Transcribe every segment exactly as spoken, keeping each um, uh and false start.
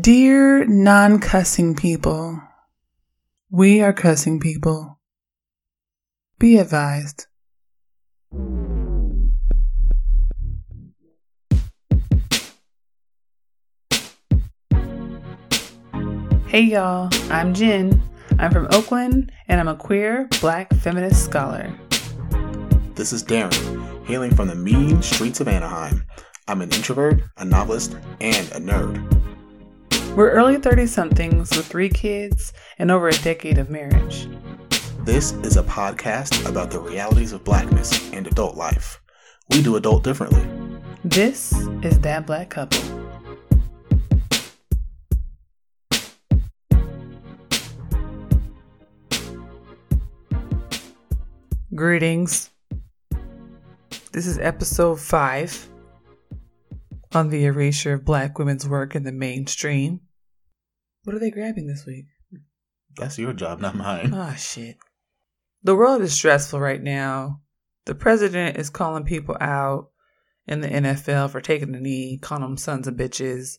Dear non-cussing people, we are cussing people. Be advised. Hey y'all, I'm Jen. I'm from Oakland, and I'm a queer, black, feminist scholar. This is Darren, hailing from the mean streets of Anaheim. I'm an introvert, a novelist, and a nerd. We're early thirty-somethings with three kids and over a decade of marriage. This is a podcast about the realities of blackness and adult life. We do adult differently. This is That Black Couple. Greetings. This is episode five on the erasure of black women's work in the mainstream. What are they grabbing this week? That's your job, not mine. Oh, shit. The world is stressful right now. The president is calling people out in the N F L for taking a knee, calling them sons of bitches.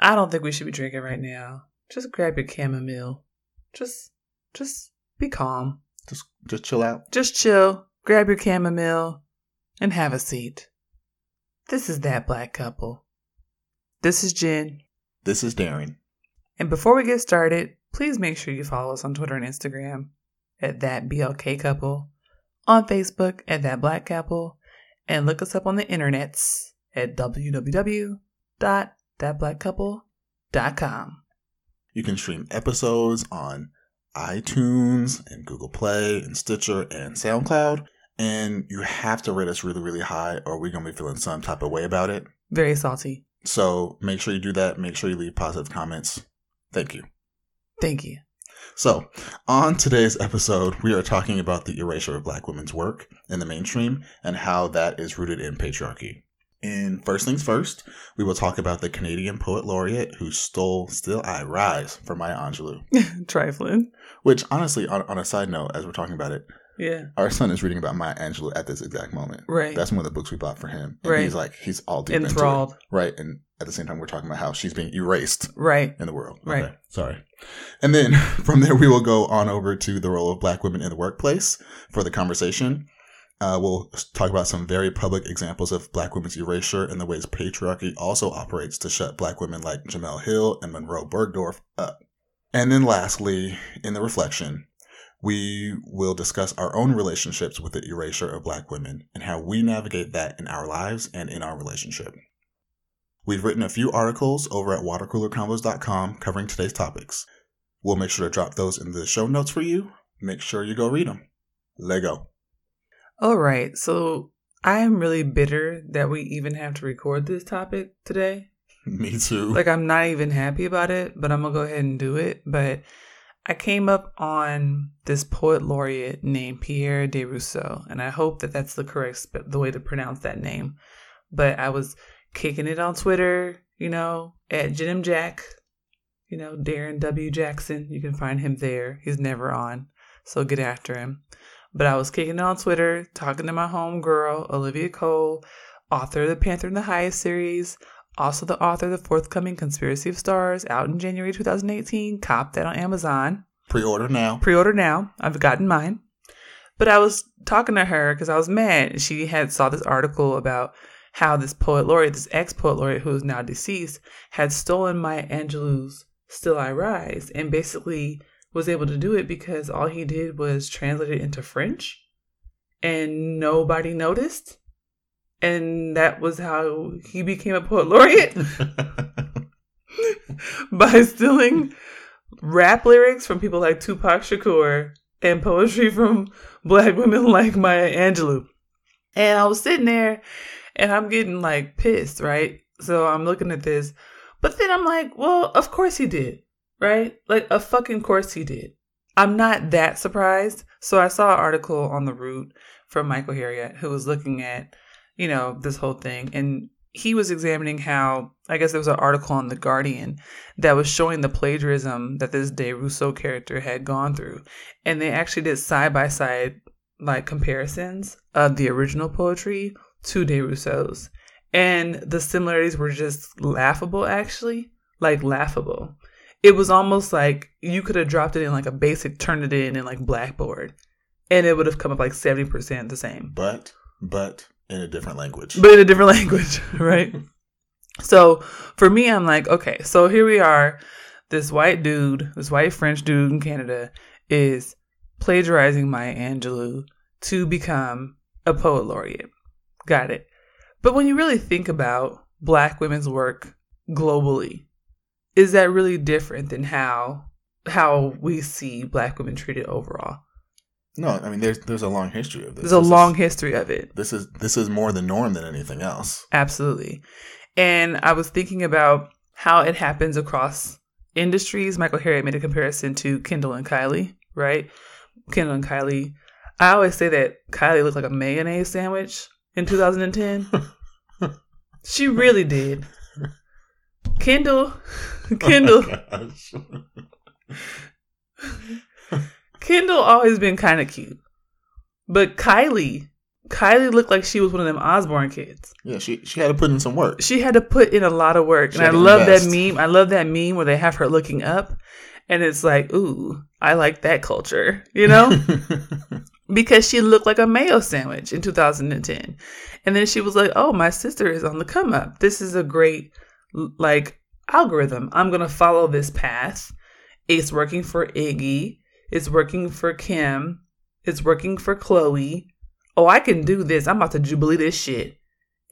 I don't think we should be drinking right now. Just grab your chamomile. Just, just be calm. Just, just chill out. Just chill. Grab your chamomile and have a seat. This is That Black Couple. This is Jen. This is Darren. And before we get started, please make sure you follow us on Twitter and Instagram at ThatBLKCouple, on Facebook at ThatBlackCouple, and look us up on the internets at w w w dot that black couple dot com. You can stream episodes on iTunes and Google Play and Stitcher and SoundCloud, and you have to rate us really, really high or we're going to be feeling some type of way about it. Very salty. So make sure you do that. Make sure you leave positive comments. Thank you. Thank you. So, on today's episode, we are talking about the erasure of black women's work in the mainstream and how that is rooted in patriarchy. In First Things First, we will talk about the Canadian poet laureate who stole Still I Rise from Maya Angelou. Trifling. Which, honestly, on, on a side note, as we're talking about it, yeah, our son is reading about Maya Angelou at this exact moment. Right. That's one of the books we bought for him. And right. He's like, he's all deep enthralled. Into it. Right. And at the same time, we're talking about how she's being erased. Right. In the world. Okay. Right. Sorry. And then from there, we will go on over to the role of black women in the workplace for the conversation. Uh, we'll talk about some very public examples of black women's erasure and the ways patriarchy also operates to shut black women like Jemele Hill and Munroe Bergdorf up. And then lastly, in the reflection, we will discuss our own relationships with the erasure of black women and how we navigate that in our lives and in our relationship. We've written a few articles over at water cooler combos dot com covering today's topics. We'll make sure to drop those in the show notes for you. Make sure you go read them. Lego. All right. So I am really bitter that we even have to record this topic today. Me too. Like, I'm not even happy about it, but I'm going to go ahead and do it. But I came up on this poet laureate named Pierre DesRuisseaux, and I hope that that's the correct sp- the way to pronounce that name. But I was kicking it on Twitter, you know, at Jen Jack, you know, Darren W. Jackson. You can find him there. He's never on, so get after him. But I was kicking it on Twitter, talking to my homegirl, Olivia Cole, author of the Panther in the Highest series, also the author of the forthcoming Conspiracy of Stars, out in January twenty eighteen. Cop that on Amazon. Pre-order now. Pre-order now. I've gotten mine. But I was talking to her because I was mad. She had saw this article about how this poet laureate, this ex-poet laureate who is now deceased, had stolen Maya Angelou's Still I Rise and basically was able to do it because all he did was translate it into French and nobody noticed. And that was how he became a poet laureate by stealing rap lyrics from people like Tupac Shakur and poetry from black women like Maya Angelou. And I was sitting there and I'm getting like pissed, right? So I'm looking at this, but then I'm like, well, of course he did, right? Like, a fucking course he did. I'm not that surprised. So I saw an article on The Root from Michael Harriot who was looking at, you know, this whole thing. And he was examining how, I guess there was an article on The Guardian that was showing the plagiarism that this DesRuisseaux character had gone through. And they actually did side-by-side, like, comparisons of the original poetry to DesRuisseaux's. And the similarities were just laughable, actually. like laughable. It was almost like you could have dropped it in like a basic Turnitin and like Blackboard, and it would have come up like seventy percent the same. But, but in a different language. But in a different language, right? So for me, I'm like, okay, so here we are. This white dude, this white French dude in Canada is plagiarizing Maya Angelou to become a poet laureate. Got it. But when you really think about Black women's work globally, is that really different than how how we see Black women treated overall? No, I mean, there's there's a long history of this. There's a this long is, history of it. This is this is more the norm than anything else. Absolutely. And I was thinking about how it happens across industries. Michael Harriot made a comparison to Kendall and Kylie, right? Kendall and Kylie. I always say that Kylie looked like a mayonnaise sandwich in two thousand ten. She really did. Kendall. Kendall. Oh Kendall always been kind of cute. But Kylie, Kylie looked like she was one of them Osborne kids. Yeah, she, she had to put in some work. She had to put in a lot of work. She and I love invest. that meme. I love that meme where they have her looking up. And it's like, ooh, I like that culture, you know? Because she looked like a mayo sandwich in two thousand ten. And then she was like, oh, my sister is on the come up. This is a great, like, algorithm. I'm going to follow this path. It's working for Iggy. It's working for Kim. It's working for Chloe. Oh, I can do this. I'm about to jubilee this shit.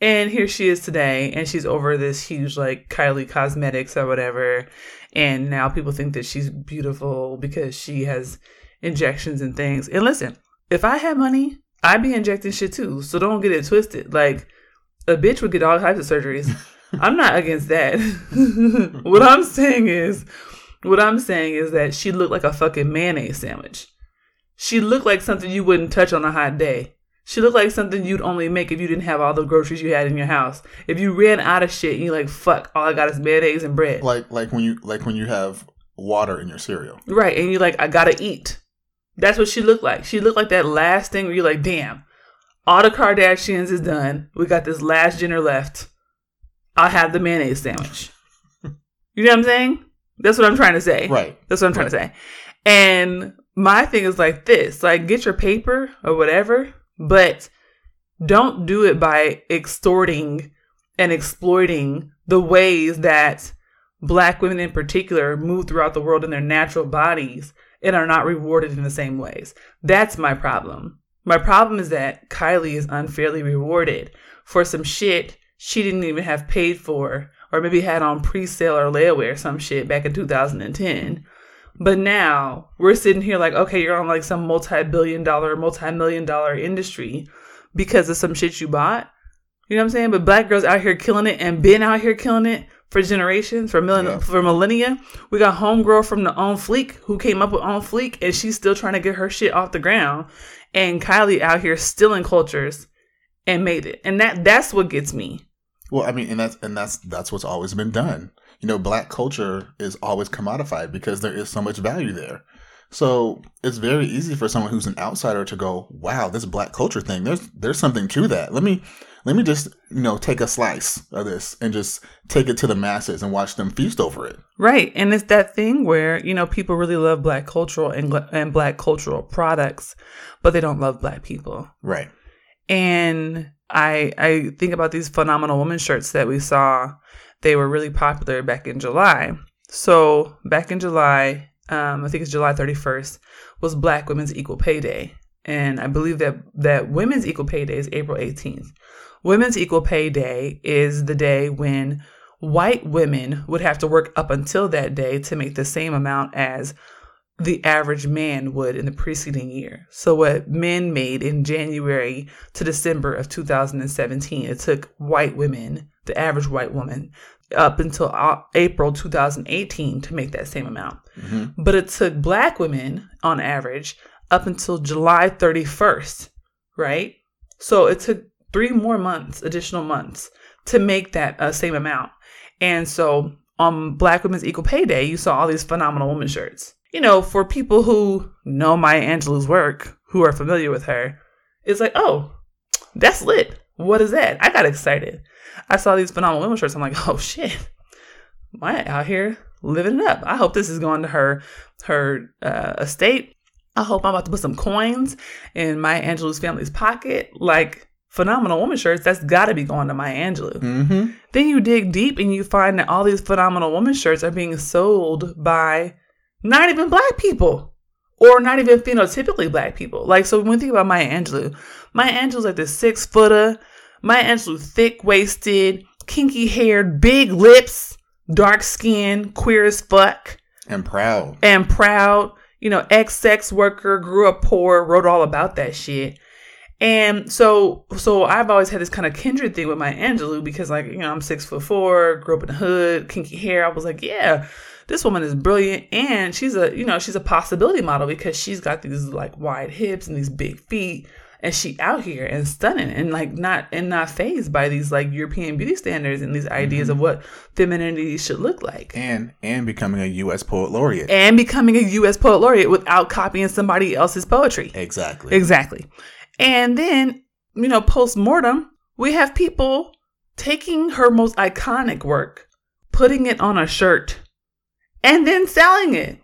And here she is today, and she's over this huge, like, Kylie Cosmetics or whatever. And now people think that she's beautiful because she has injections and things. And listen, if I had money, I'd be injecting shit too. So don't get it twisted. Like, a bitch would get all types of surgeries. I'm not against that. What I'm saying is, what I'm saying is that she looked like a fucking mayonnaise sandwich. She looked like something you wouldn't touch on a hot day. She looked like something you'd only make if you didn't have all the groceries you had in your house. If you ran out of shit and you're like, fuck, all I got is mayonnaise and bread. Like like when you like when you have water in your cereal. Right. And you're like, I gotta eat. That's what she looked like. She looked like that last thing where you're like, damn, all the Kardashians is done. We got this last Jenner left. I'll have the mayonnaise sandwich. You know what I'm saying? That's what I'm trying to say. Right. That's what I'm trying right. to say. And my thing is like this. Like, get your paper or whatever. But don't do it by extorting and exploiting the ways that Black women in particular move throughout the world in their natural bodies and are not rewarded in the same ways. That's my problem. My problem is that Kylie is unfairly rewarded for some shit she didn't even have paid for, or maybe had on pre-sale or layaway or some shit back in two thousand ten. But now we're sitting here like, okay, you're on like some multi-billion dollar, multi-million dollar industry because of some shit you bought. You know what I'm saying? But Black girls out here killing it and been out here killing it for generations, for millennia. Yeah. For millennia. We got homegirl from the On Fleek who came up with On Fleek, and she's still trying to get her shit off the ground. And Kylie out here stealing cultures and made it. And that that's what gets me. Well, I mean, and that's and that's that's what's always been done. You know, Black culture is always commodified because there is so much value there. So it's very easy for someone who's an outsider to go, wow, this Black culture thing, there's there's something to that. Let me let me just, you know, take a slice of this and just take it to the masses and watch them feast over it. Right. And it's that thing where, you know, people really love Black cultural and, and Black cultural products, but they don't love Black people. Right. And I I think about these Phenomenal Woman shirts that we saw. They were really popular back in July. So back in July, um, I think it's July thirty-first, was Black Women's Equal Pay Day. And I believe that, that Women's Equal Pay Day is April eighteenth. Women's Equal Pay Day is the day when white women would have to work up until that day to make the same amount as the average man would in the preceding year. So what men made in January to December of two thousand seventeen, it took white women, the average white woman, up until April twenty eighteen to make that same amount. Mm-hmm. But it took Black women on average up until July thirty-first, right? So it took three more months, additional months, to make that uh, same amount. And so on Black Women's Equal Pay Day, you saw all these Phenomenal Woman shirts. You know, for people who know Maya Angelou's work, who are familiar with her, it's like, oh, that's lit. What is that? I got excited. I saw these Phenomenal Women shirts. I'm like, oh, shit. Maya out here living it up. I hope this is going to her her uh, estate. I hope I'm about to put some coins in Maya Angelou's family's pocket. Like, Phenomenal Woman shirts, that's got to be going to Maya Angelou. Mm-hmm. Then you dig deep and you find that all these Phenomenal Woman shirts are being sold by not even Black people or not even phenotypically Black people. Like, so when we think about Maya Angelou, Maya Angelou's like this six-footer, Maya Angelou thick-waisted, kinky-haired, big lips, dark skin, queer as fuck. And proud. And proud. You know, ex-sex worker, grew up poor, wrote all about that shit. And so, so I've always had this kind of kindred thing with Maya Angelou because, like, you know, I'm six foot four, grew up in the hood, kinky hair. I was like, yeah, this woman is brilliant. And she's a, you know, she's a possibility model because she's got these like wide hips and these big feet, and she out here and stunning and like not, and not fazed by these like European beauty standards and these ideas mm-hmm. of what femininity should look like. And, and becoming a U S poet laureate. And becoming a U S poet laureate without copying somebody else's poetry. Exactly. Exactly. And then, you know, post-mortem, we have people taking her most iconic work, putting it on a shirt, and then selling it.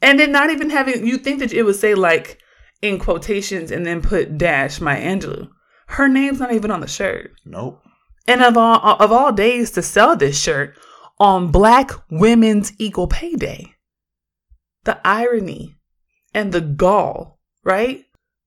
And then not even having, you think that it would say, like, in quotations, and then put dash Maya Angelou. Her name's not even on the shirt. Nope. And of all, of all days to sell this shirt on Black Women's Equal Pay Day. The irony and the gall, right?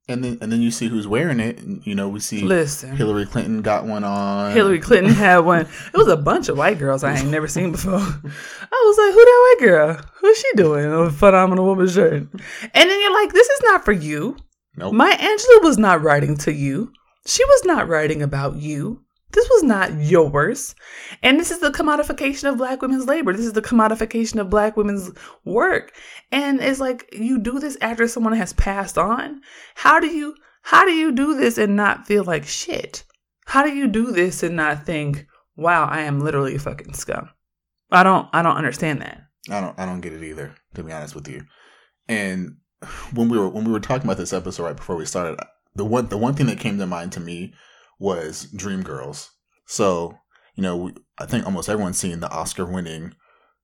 And then, and then you see who's wearing it. And, you know, we see Listen, Hillary Clinton got one on. Hillary Clinton had one. It was a bunch of white girls I ain't never seen before. I was like, who that white girl? Who's she doing on a Phenomenal Woman shirt? And then you're like, this is not for you. Nope. Maya Angelou was not writing to you. She was not writing about you. This was not yours. And this is the commodification of Black women's labor. This is the commodification of Black women's work. And it's like, you do this after someone has passed on. How do you, how do you do this and not feel like shit? How do you do this and not think, wow, I am literally fucking scum? I don't, I don't understand that. I don't, I don't get it either, to be honest with you. And when we were, when we were talking about this episode right before we started, the one, the one thing that came to mind to me was Dreamgirls. So, you know, we, I think almost everyone's seen the Oscar-winning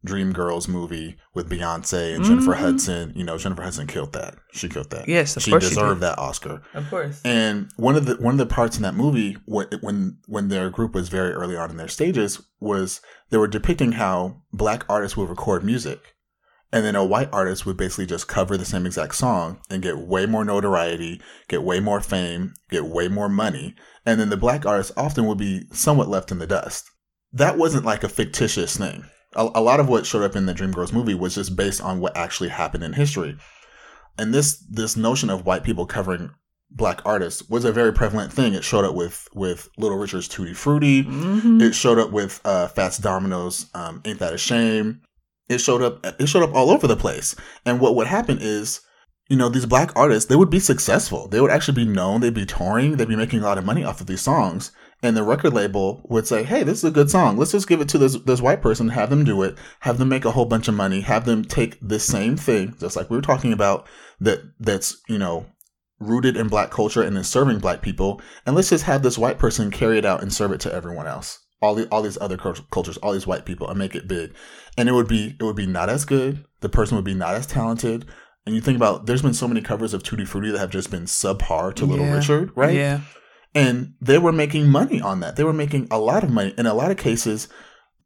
Dreamgirls movie with Beyonce and mm-hmm. Jennifer Hudson. You know, Jennifer Hudson killed that. She killed that. Yes, of she course deserved she did. That Oscar. Of course. And one of the one of the parts in that movie, when when when their group was very early on in their stages, was they were depicting how Black artists would record music, and then a white artist would basically just cover the same exact song and get way more notoriety, get way more fame, get way more money. And then the Black artist often would be somewhat left in the dust. That wasn't like a fictitious thing. A, a lot of what showed up in the Dreamgirls movie was just based on what actually happened in history. And this this notion of white people covering Black artists was a very prevalent thing. It showed up with, with Little Richard's Tutti Frutti. Mm-hmm. It showed up with uh, Fats Domino's um, Ain't That a Shame. It showed up. It showed up all over the place. And what would happen is, you know, these Black artists, they would be successful. They would actually be known. They'd be touring. They'd be making a lot of money off of these songs. And the record label would say, "Hey, this is a good song. Let's just give it to this this white person. Have them do it. Have them make a whole bunch of money. Have them take this same thing, just like we were talking about, that that's you know rooted in Black culture and is serving Black people. And let's just have this white person carry it out and serve it to everyone else." All the all these other cultures, all these white people, and make it big, and it would be it would be not as good. The person would be not as talented. And you think about, there's been so many covers of Tutti Frutti that have just been subpar to Little yeah. Richard, right? Yeah. And they were making money on that. They were making a lot of money. In a lot of cases,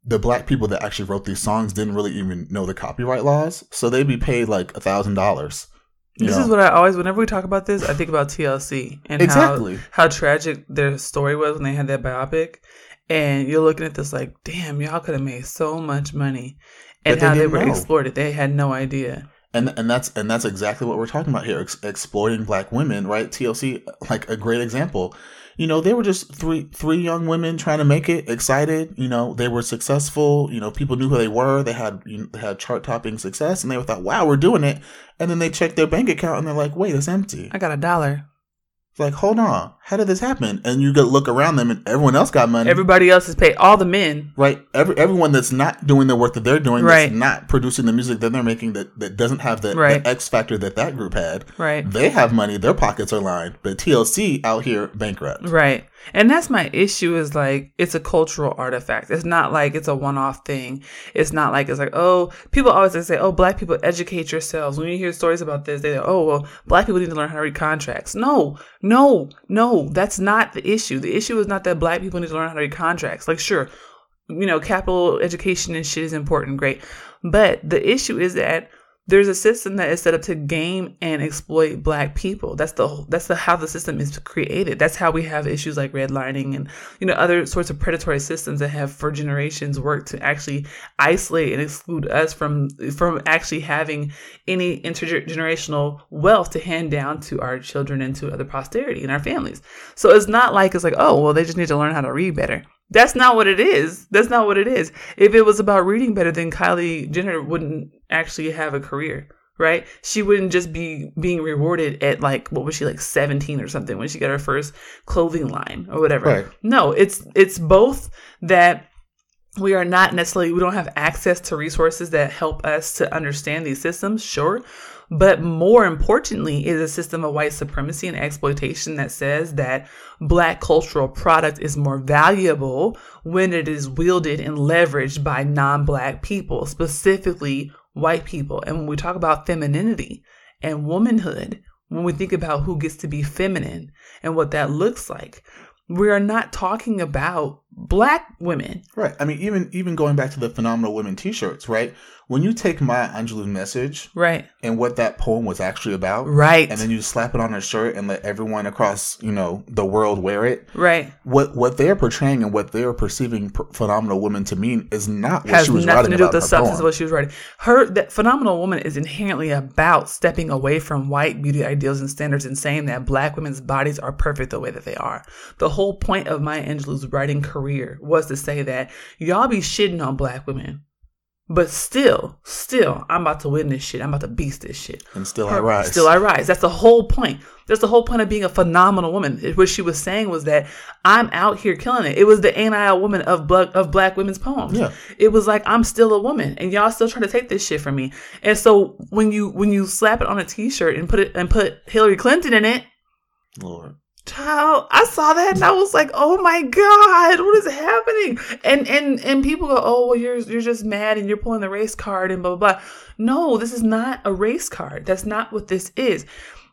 the Black people that actually wrote these songs didn't really even know the copyright laws, so they'd be paid like a thousand dollars. You this know. Is what I always, whenever we talk about this, I think about T L C and exactly. how how tragic their story was when they had that biopic. And you're looking at this like, damn, y'all could have made so much money, and how they were exploited. They had no idea. And and that's and that's exactly what we're talking about here: ex- exploiting Black women, right? T L C, like a great example. You know, they were just three three young women trying to make it, excited. You know, they were successful. You know, people knew who they were. They had you know, they had chart topping success, and they thought, wow, we're doing it. And then they checked their bank account, and they're like, wait, it's empty. I got a dollar. Like, hold on, how did this happen? And you could look around them, and everyone else got money. Everybody else is paid. All the men, right? Every everyone that's not doing the work that they're doing, right. That's not producing the music that they're making, that, that doesn't have the, right. the X factor that that group had. Right? They have money. Their pockets are lined, but T L C out here bankrupt. Right. And that's my issue, is like, it's a cultural artifact. It's not like it's a one-off thing. It's not like it's like, oh, people always say, oh, black people, educate yourselves. When you hear stories about this, they go, oh, well, black people need to learn how to read contracts. No, no, no, that's not the issue. The issue is not that black people need to learn how to read contracts. Like, sure, you know, capital education and shit is important, great. But the issue is that there's a system that is set up to game and exploit black people. That's the that's the how the system is created. That's how we have issues like redlining and, you know, other sorts of predatory systems that have for generations worked to actually isolate and exclude us from from actually having any intergenerational wealth to hand down to our children and to other posterity and our families. So it's not like it's like, oh, well, they just need to learn how to read better. That's not what it is. That's not what it is. If it was about reading better, then Kylie Jenner wouldn't actually have a career, right? She wouldn't just be being rewarded at, like, what was she, like seventeen or something when she got her first clothing line or whatever. Right. No, it's it's both that we are not necessarily, we don't have access to resources that help us to understand these systems, sure. But more importantly is a system of white supremacy and exploitation that says that black cultural product is more valuable when it is wielded and leveraged by non-black people, specifically white people. And when we talk about femininity and womanhood, when we think about who gets to be feminine and what that looks like, we are not talking about black women. Right. I mean, even even going back to the Phenomenal Women t-shirts, right? When you take Maya Angelou's message, right, and what that poem was actually about, right, and then you slap it on her shirt and let everyone across, you know, the world wear it, right? What what they're portraying and what they're perceiving p- Phenomenal Woman to mean is not what Has she was writing about. Has nothing to do with the substance poem. Of what she was writing. Her that Phenomenal Woman is inherently about stepping away from white beauty ideals and standards and saying that black women's bodies are perfect the way that they are. The whole point of Maya Angelou's writing career was to say that y'all be shitting on black women. But still, still, I'm about to win this shit. I'm about to beast this shit. And still I rise. Still I rise. That's the whole point. That's the whole point of being a phenomenal woman. What she was saying was that I'm out here killing it. It was the ain't I a woman of black, of black women's poems. Yeah. It was like, I'm still a woman and y'all still trying to take this shit from me. And so when you when you slap it on a t-shirt and put it and put Hillary Clinton in it. Lord. Child, I saw that and I was like, "Oh my God, what is happening?" And and and people go, "Oh, well, you're you're just mad and you're pulling the race card and blah blah blah." No, this is not a race card. That's not what this is.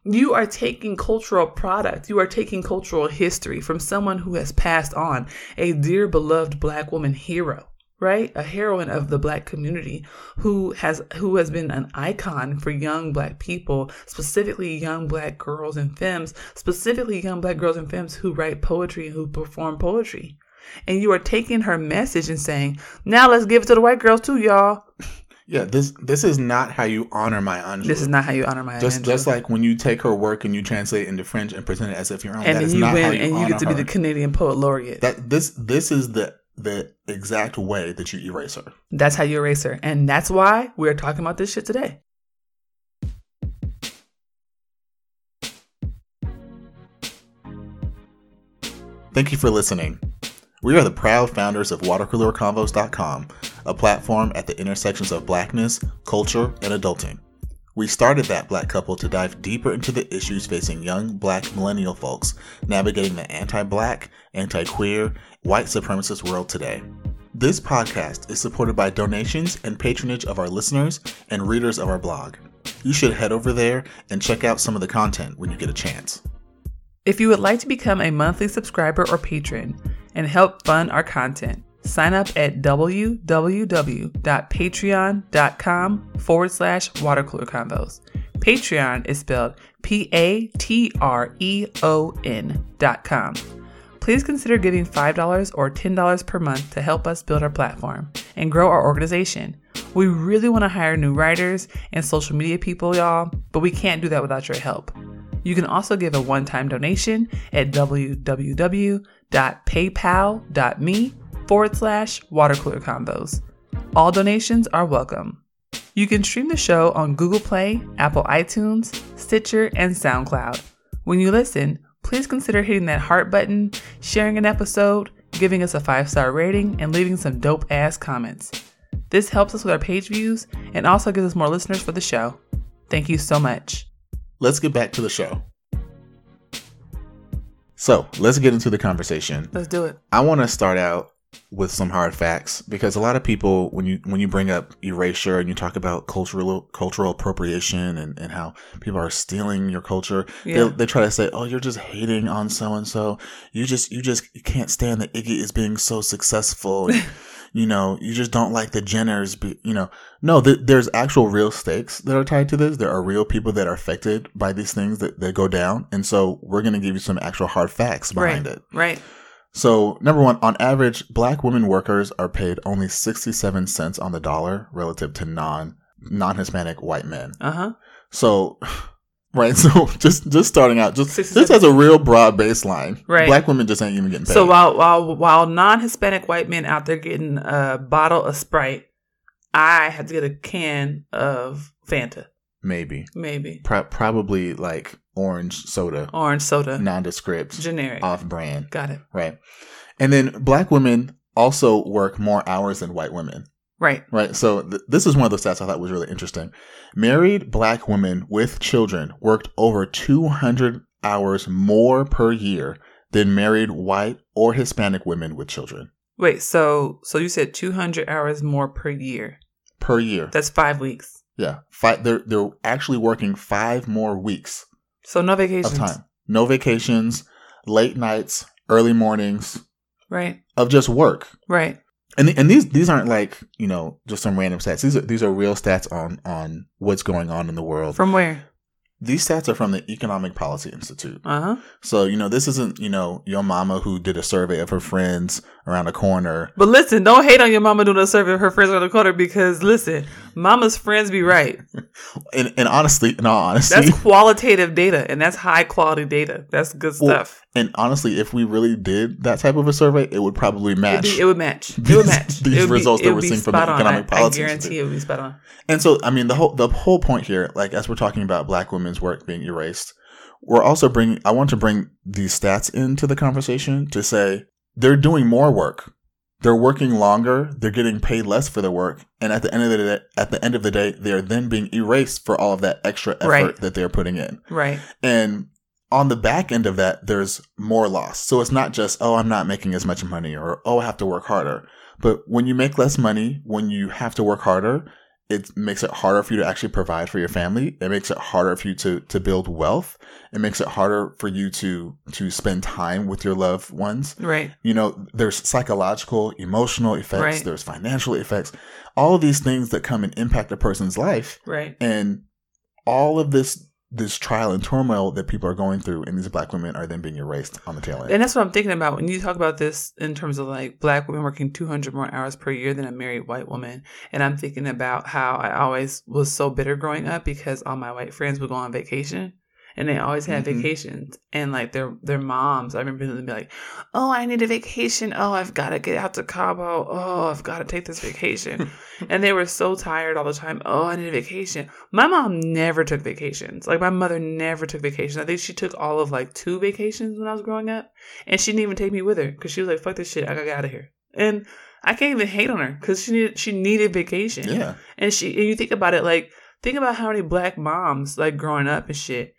You are taking cultural product. You are taking cultural history from someone who has passed on, a dear beloved black woman hero, right? A heroine of the black community who has who has been an icon for young black people, specifically young black girls and femmes, specifically young black girls and femmes who write poetry and who perform poetry. And you are taking her message and saying, now let's give it to the white girls too, y'all. Yeah, this this is not how you honor Maya Angelou. This is not how you honor Maya Angelou. Just, just like when you take her work and you translate it into French and present it as if you're own. And that is not win, how you honor her. And you get to be the Canadian Poet Laureate. That this this is the the exact way that you erase her. That's how you erase her. And that's why we're talking about this shit today. Thank you for listening. We are the proud founders of water cooler combos dot com, a platform at the intersections of blackness, culture, and adulting. We started That Black Couple to dive deeper into the issues facing young black millennial folks navigating the anti-black, anti-queer, white supremacist world today. This podcast is supported by donations and patronage of our listeners and readers of our blog. You should head over there and check out some of the content when you get a chance. If you would like to become a monthly subscriber or patron and help fund our content, sign up at www.patreon.com forward slash watercooler combos. Patreon is spelled P-A-T-R-E-O-N dot com. Please consider giving five dollars or ten dollars per month to help us build our platform and grow our organization. We really want to hire new writers and social media people, y'all, but we can't do that without your help. You can also give a one-time donation at www.paypal.me forward slash watercooler combos. All donations are welcome. You can stream the show on Google Play, Apple iTunes, Stitcher, and SoundCloud. When you listen, please consider hitting that heart button, sharing an episode, giving us a five-star rating, and leaving some dope-ass comments. This helps us with our page views and also gives us more listeners for the show. Thank you so much. Let's get back to the show. So let's get into the conversation. Let's do it. I want to start out with some hard facts, because a lot of people, when you when you bring up erasure and you talk about cultural cultural appropriation and, and how people are stealing your culture, yeah. they, they try to say, oh, you're just hating on so and so. You just you just can't stand that Iggy is being so successful. And, you know, you just don't like the Jenners. Be, you know, no, th- there's actual real stakes that are tied to this. There are real people that are affected by these things that, that go down. And so we're going to give you some actual hard facts behind right, it. Right. So, number one, on average, black women workers are paid only sixty-seven cents on the dollar relative to non, non-Hispanic white men. Uh-huh. So, right. So, just, just starting out, just this has a real broad baseline. Right. Black women just ain't even getting paid. So, while while, while non-Hispanic white men out there getting a bottle of Sprite, I had to get a can of Fanta. Maybe. Maybe. Pro- probably like... Orange soda. Orange soda. Nondescript. Generic. Off-brand. Got it. Right. And then black women also work more hours than white women. Right. Right. So th- this is one of the stats I thought was really interesting. Married black women with children worked over two hundred hours more per year than married white or Hispanic women with children. Wait. So so you said two hundred hours more per year. Per year. That's five weeks. Yeah. Five, they're, they're actually working five more weeks. So no vacations. Of time. No vacations, late nights, early mornings. Right. Of just work. Right. And th- and these these aren't like, you know, just some random stats. These are these are real stats on, on what's going on in the world. From where? These stats are from the Economic Policy Institute. Uh-huh. So, you know, this isn't, you know, your mama who did a survey of her friends around the corner. But listen, don't hate on your mama doing a survey of her friends around the corner, because, listen, mama's friends be right. and, and honestly, in all honesty. That's qualitative data, and that's high-quality data. That's good stuff. Well, and honestly, if we really did that type of a survey, it would probably match. Be, it would match. These, it would match. These it would results be, that we're seeing from the on. Economic I, Policy Institute. I guarantee Institute. It would be spot on. And so, I mean, the whole the whole point here, like, as we're talking about black women, work being erased, we're also bringing I want to bring these stats into the conversation to say they're doing more work, they're working longer, they're getting paid less for their work, and at the end of the day at the end of the day they're then being erased for all of that extra effort right. that they're putting in, right and on the back end of that there's more loss. So it's not just, oh, I'm not making as much money, or, oh, I have to work harder. But when you make less money, when you have to work harder, it makes it harder for you to actually provide for your family. It makes it harder for you to, to build wealth. It makes it harder for you to, to spend time with your loved ones. Right. You know, there's psychological, emotional effects. Right. There's financial effects. All of these things that come and impact a person's life. Right. And all of this, this trial and turmoil that people are going through, and these black women are then being erased on the tail end. And that's what I'm thinking about when you talk about this in terms of like black women working two hundred more hours per year than a married white woman. And I'm thinking about how I always was so bitter growing up because all my white friends would go on vacation and they always had mm-hmm. vacations, and like their, their moms, I remember them be like, oh, I need a vacation. Oh, I've got to get out to Cabo. Oh, I've got to take this vacation. And they were so tired all the time. Oh, I need a vacation. My mom never took vacations. Like my mother never took vacations. I think she took all of like two vacations when I was growing up, and she didn't even take me with her because she was like, fuck this shit. I got to get out of here. And I can't even hate on her because she needed, she needed vacation. Yeah. And she, and you think about it, like think about how many black moms like growing up and shit,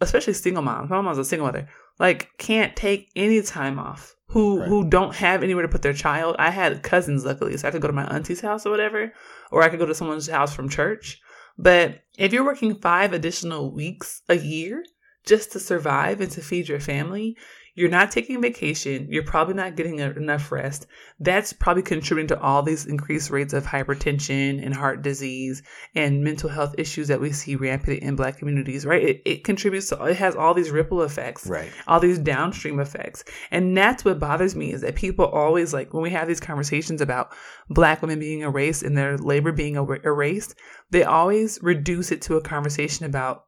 especially single moms. My mom's a single mother. Like, can't take any time off. Who right. who don't have anywhere to put their child. I had cousins, luckily, so I could go to my auntie's house or whatever, or I could go to someone's house from church. But if you're working five additional weeks a year just to survive and to feed your family, you're not taking vacation. You're probably not getting enough rest. That's probably contributing to all these increased rates of hypertension and heart disease and mental health issues that we see rampant in black communities, right? It, it contributes to, it has all these ripple effects, right? All these downstream effects. And that's what bothers me, is that people always, like when we have these conversations about black women being erased and their labor being erased, they always reduce it to a conversation about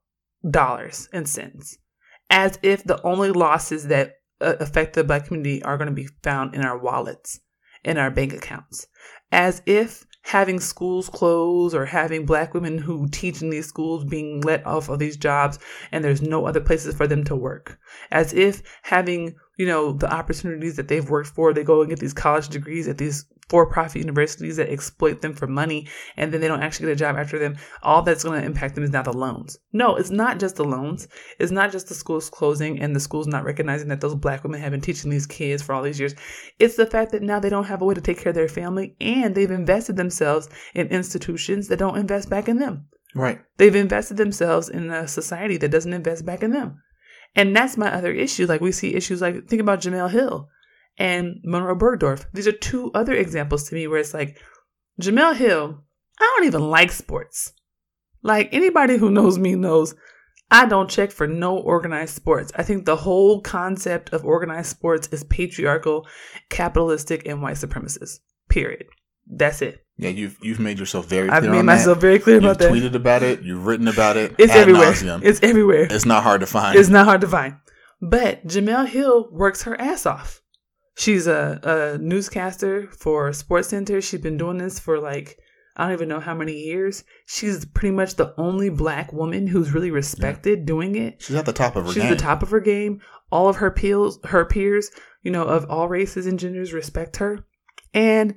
dollars and cents, as if the only losses that uh, affect the black community are going to be found in our wallets, in our bank accounts, as if having schools close or having black women who teach in these schools being let off of these jobs and there's no other places for them to work, as if having, you know, the opportunities that they've worked for, they go and get these college degrees at these for-profit universities that exploit them for money, and then they don't actually get a job after them. All that's going to impact them is now the loans. No, it's not just the loans. It's not just the schools closing and the schools not recognizing that those Black women have been teaching these kids for all these years. It's the fact that now they don't have a way to take care of their family, and they've invested themselves in institutions that don't invest back in them. Right. They've invested themselves in a society that doesn't invest back in them. And that's my other issue. Like, we see issues like, think about Jemele Hill and Munroe Bergdorf. These are two other examples to me where it's like, Jemele Hill, I don't even like sports. Like, anybody who knows me knows I don't check for no organized sports. I think the whole concept of organized sports is patriarchal, capitalistic, and white supremacist. Period. That's it. Yeah, you've you've made yourself very clear. I've made on myself that. very clear you've about that. You've tweeted about it. You've written about it. It's everywhere. Nauseam. It's everywhere. It's not hard to find. It's not hard to find. But Jemele Hill works her ass off. She's a, a newscaster for SportsCenter. She's been doing this for like, I don't even know how many years. She's pretty much the only Black woman who's really respected yeah. doing it. She's at the top of her She's game. She's the top of her game. All of her peers, her peers, you know, of all races and genders respect her. And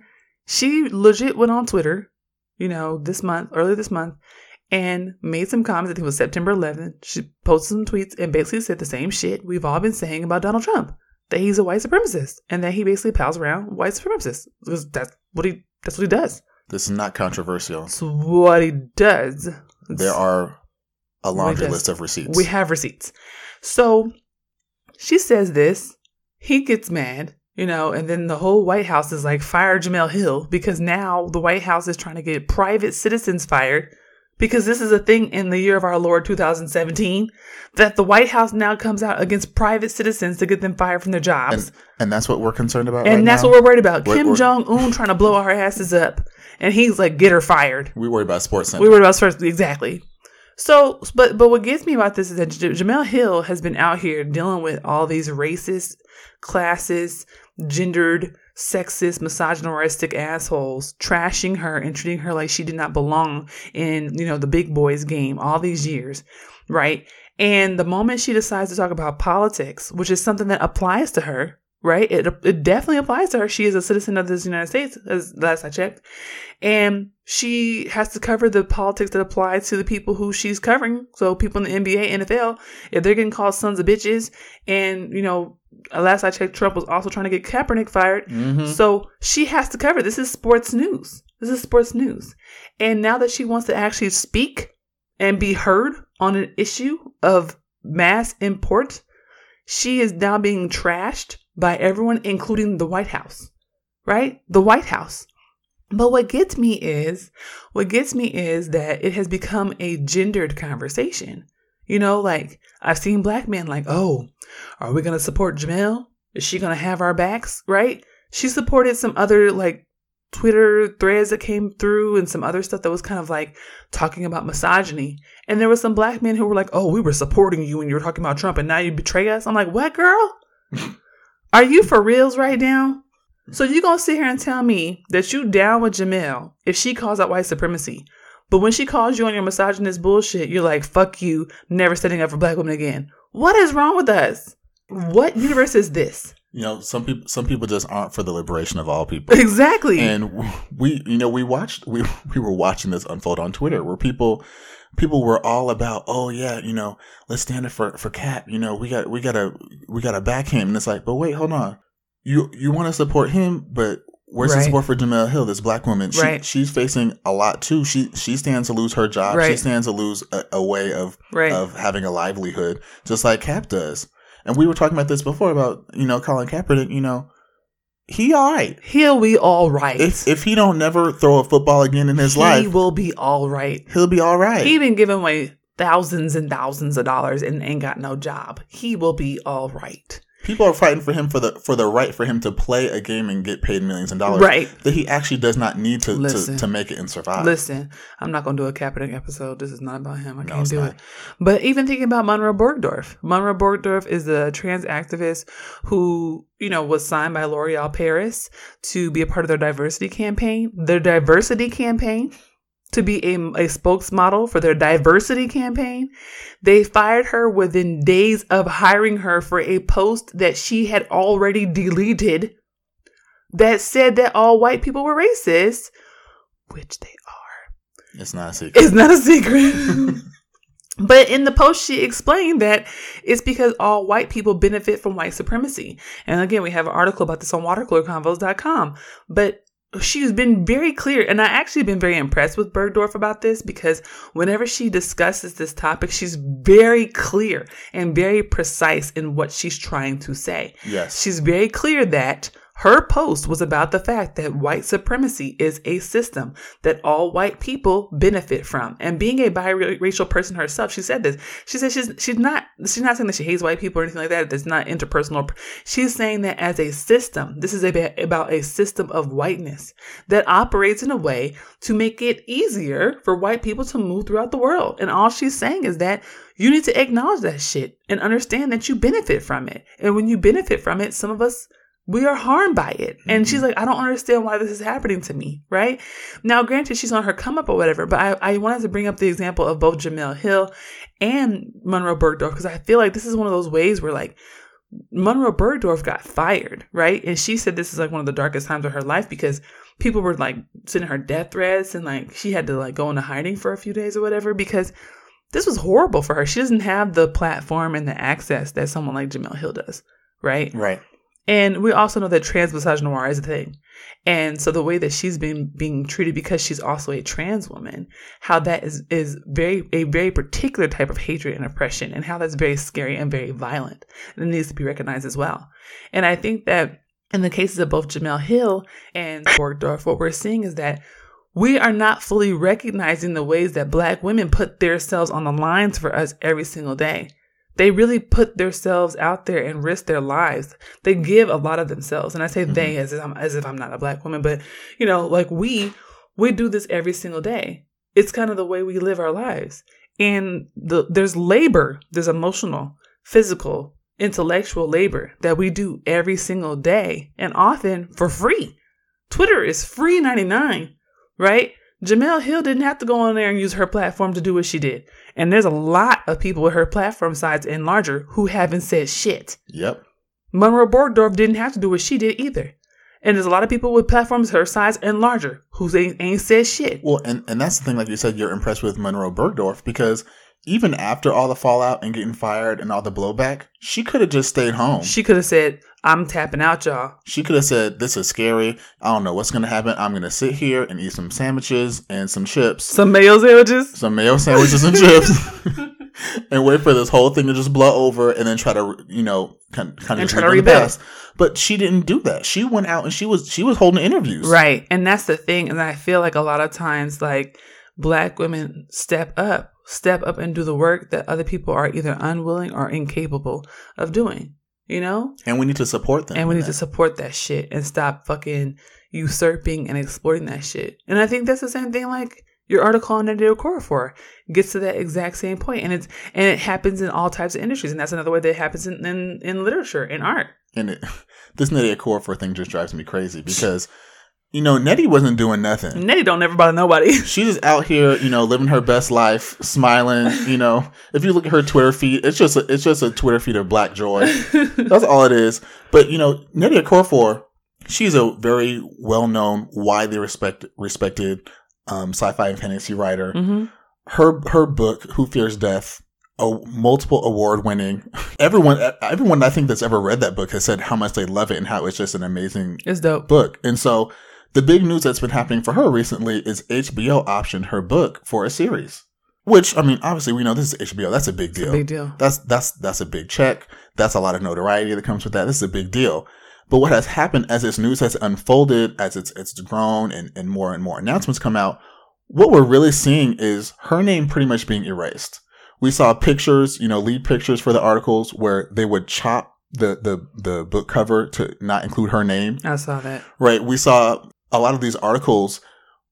she legit went on Twitter, you know, this month, earlier this month, and made some comments. I think it was September eleventh. She posted some tweets and basically said the same shit we've all been saying about Donald Trump. That he's a white supremacist and that he basically pals around white supremacists. Because that's what he that's what he does. This is not controversial. It's what he does. It's there are a laundry list of receipts. We have receipts. So she says this, he gets mad, you know, and then the whole White House is like, fire Jemele Hill, because now the White House is trying to get private citizens fired. Because this is a thing in the year of our Lord two thousand seventeen, that the White House now comes out against private citizens to get them fired from their jobs. And, and that's what we're concerned about and right that's now? What we're worried about. We're, Kim Jong-un trying to blow our asses up. And he's like, get her fired. We worried about SportsCenter. We worried about SportsCenter. Exactly. So, but, but what gets me about this is that J- Jemele Hill has been out here dealing with all these racist, classist, gendered, sexist, misogynistic assholes trashing her and treating her like she did not belong in, you know, the big boys game all these years, right? And the moment she decides to talk about politics, which is something that applies to her, right? It it definitely applies to her. She is a citizen of this United States, as last I checked. And she has to cover the politics that apply to the people who she's covering. So people in the N B A, N F L, if they're getting called sons of bitches and, you know, last I checked, Trump was also trying to get Kaepernick fired. Mm-hmm. So she has to cover. This is sports news. This is sports news. And now that she wants to actually speak and be heard on an issue of mass import, she is now being trashed by everyone, including the White House, right? The White House. But what gets me is, what gets me is that it has become a gendered conversation. You know, like, I've seen Black men like, oh, are we going to support Jemele? Is she going to have our backs? Right? She supported some other, like, Twitter threads that came through and some other stuff that was kind of, like, talking about misogyny. And there were some Black men who were like, oh, we were supporting you when you were talking about Trump and now you betray us. I'm like, what, girl? Are you for reals right now? So you going to sit here and tell me that you down with Jemele if she calls out white supremacy? But when she calls you on your misogynist bullshit, you're like, fuck you, never standing up for Black women again. What is wrong with us? What universe is this? You know, some people some people just aren't for the liberation of all people. Exactly. And we, you know, we watched, we we were watching this unfold on Twitter where people people were all about, oh yeah, you know, let's stand up for, for Cap. You know, we got, we got to, we got to back him. And it's like, but wait, hold on. You, you want to support him, but where's right. the support for Jemele Hill, this Black woman? She, right. She's facing a lot, too. She she stands to lose her job. Right. She stands to lose a, a way of right. of having a livelihood, just like Cap does. And we were talking about this before about, you know, Colin Kaepernick, you know, he all right. He'll be all right. If, if he don't never throw a football again in his he life. He will be all right. He'll be all right. He been giving away thousands and thousands of dollars and ain't got no job. He will be all right. People are fighting for him for the for the right for him to play a game and get paid millions of dollars. Right. That he actually does not need to, listen, to, to make it and survive. Listen, I'm not going to do a Kaepernick episode. This is not about him. I no, can't do not. it. But even thinking about Munroe Bergdorf. Munroe Bergdorf is a trans activist who, you know, was signed by L'Oreal Paris to be a part of their diversity campaign. Their diversity campaign. To be a, a spokesmodel for their diversity campaign. They fired her within days of hiring her for a post that she had already deleted that said that all white people were racist, which they are. It's not a secret. It's not a secret. But in the post, she explained that it's because all white people benefit from white supremacy. And again, we have an article about this on watercooler combos dot com. But she's been very clear, and I actually been very impressed with Bergdorf about this, because whenever she discusses this topic, she's very clear and very precise in what she's trying to say. Yes. She's very clear that her post was about the fact that white supremacy is a system that all white people benefit from. And being a biracial person herself, she said this. She said she's she's not she's not saying that she hates white people or anything like that. That's not interpersonal. She's saying that as a system, this is a, about a system of whiteness that operates in a way to make it easier for white people to move throughout the world. And all she's saying is that you need to acknowledge that shit and understand that you benefit from it. And when you benefit from it, some of us, we are harmed by it. And she's like, I don't understand why this is happening to me, right? Now, granted, she's on her come up or whatever, but I, I wanted to bring up the example of both Jemele Hill and Munroe Bergdorf, because I feel like this is one of those ways where, like, Munroe Bergdorf got fired, right? And she said this is, like, one of the darkest times of her life, because people were, like, sending her death threats, and, like, she had to, like, go into hiding for a few days or whatever, because this was horrible for her. She doesn't have the platform and the access that someone like Jemele Hill does, right? Right. And we also know that trans misogynoir is a thing. And so the way that she's been being treated, because she's also a trans woman, how that is, is very a very particular type of hatred and oppression, and how that's very scary and very violent, and it needs to be recognized as well. And I think that in the cases of both Jemele Hill and Bergdorf, what we're seeing is that we are not fully recognizing the ways that Black women put themselves on the lines for us every single day. They really put themselves out there and risk their lives. They give a lot of themselves. And I say mm-hmm. they as if, I'm, as if I'm not a Black woman. But, you know, like we, we do this every single day. It's kind of the way we live our lives. And the, there's labor. There's emotional, physical, intellectual labor that we do every single day. And often for free. Twitter is free ninety-nine, right? Jemele Hill didn't have to go on there and use her platform to do what she did. And there's a lot of people with her platform size and larger who haven't said shit. Yep. Munroe Bergdorf didn't have to do what she did either. And there's a lot of people with platforms her size and larger who ain't, ain't said shit. Well, and, and that's the thing, like you said, you're impressed with Munroe Bergdorf, because even after all the fallout and getting fired and all the blowback, she could have just stayed home. She could have said, I'm tapping out, y'all. She could have said, this is scary. I don't know what's going to happen. I'm going to sit here and eat some sandwiches and some chips. Some mayo sandwiches? Some mayo sandwiches and chips. And wait for this whole thing to just blow over, and then try to, you know, kind, kind of and try to rebuild. But she didn't do that. She went out and she was she was holding interviews. Right. And that's the thing. And I feel like a lot of times, like, Black women step up, step up and do the work that other people are either unwilling or incapable of doing. You know? And we need to support them. And we need that. to support that shit and stop fucking usurping and exploiting that shit. And I think that's the same thing, like your article on Nnedi Okorafor gets to that exact same point. And it's and it happens in all types of industries. And that's another way that it happens in, in, in literature and art. And it, this Nnedi Okorafor thing just drives me crazy, because you know, Nnedi wasn't doing nothing. Nnedi don't ever bother nobody. She's just out here, you know, living her best life, smiling, you know. If you look at her Twitter feed, it's just a, it's just a Twitter feed of Black joy. That's all it is. But, you know, Nnedi Okorafor, she's a very well-known, widely respect, respected um, sci-fi and fantasy writer. Mm-hmm. Her her book, Who Fears Death, a multiple award-winning. Everyone, everyone I think that's ever read that book has said how much they love it and how it's just an amazing it's dope. book. And so the big news that's been happening for her recently is H B O optioned her book for a series. Which, I mean, obviously we know this is H B O. That's a big deal. It's a big deal. That's that's that's a big check. That's a lot of notoriety that comes with that. This is a big deal. But what has happened as this news has unfolded, as it's it's grown and, and more and more announcements come out, what we're really seeing is her name pretty much being erased. We saw pictures, you know, lead pictures for the articles where they would chop the the, the book cover to not include her name. I saw that. Right. We saw a lot of these articles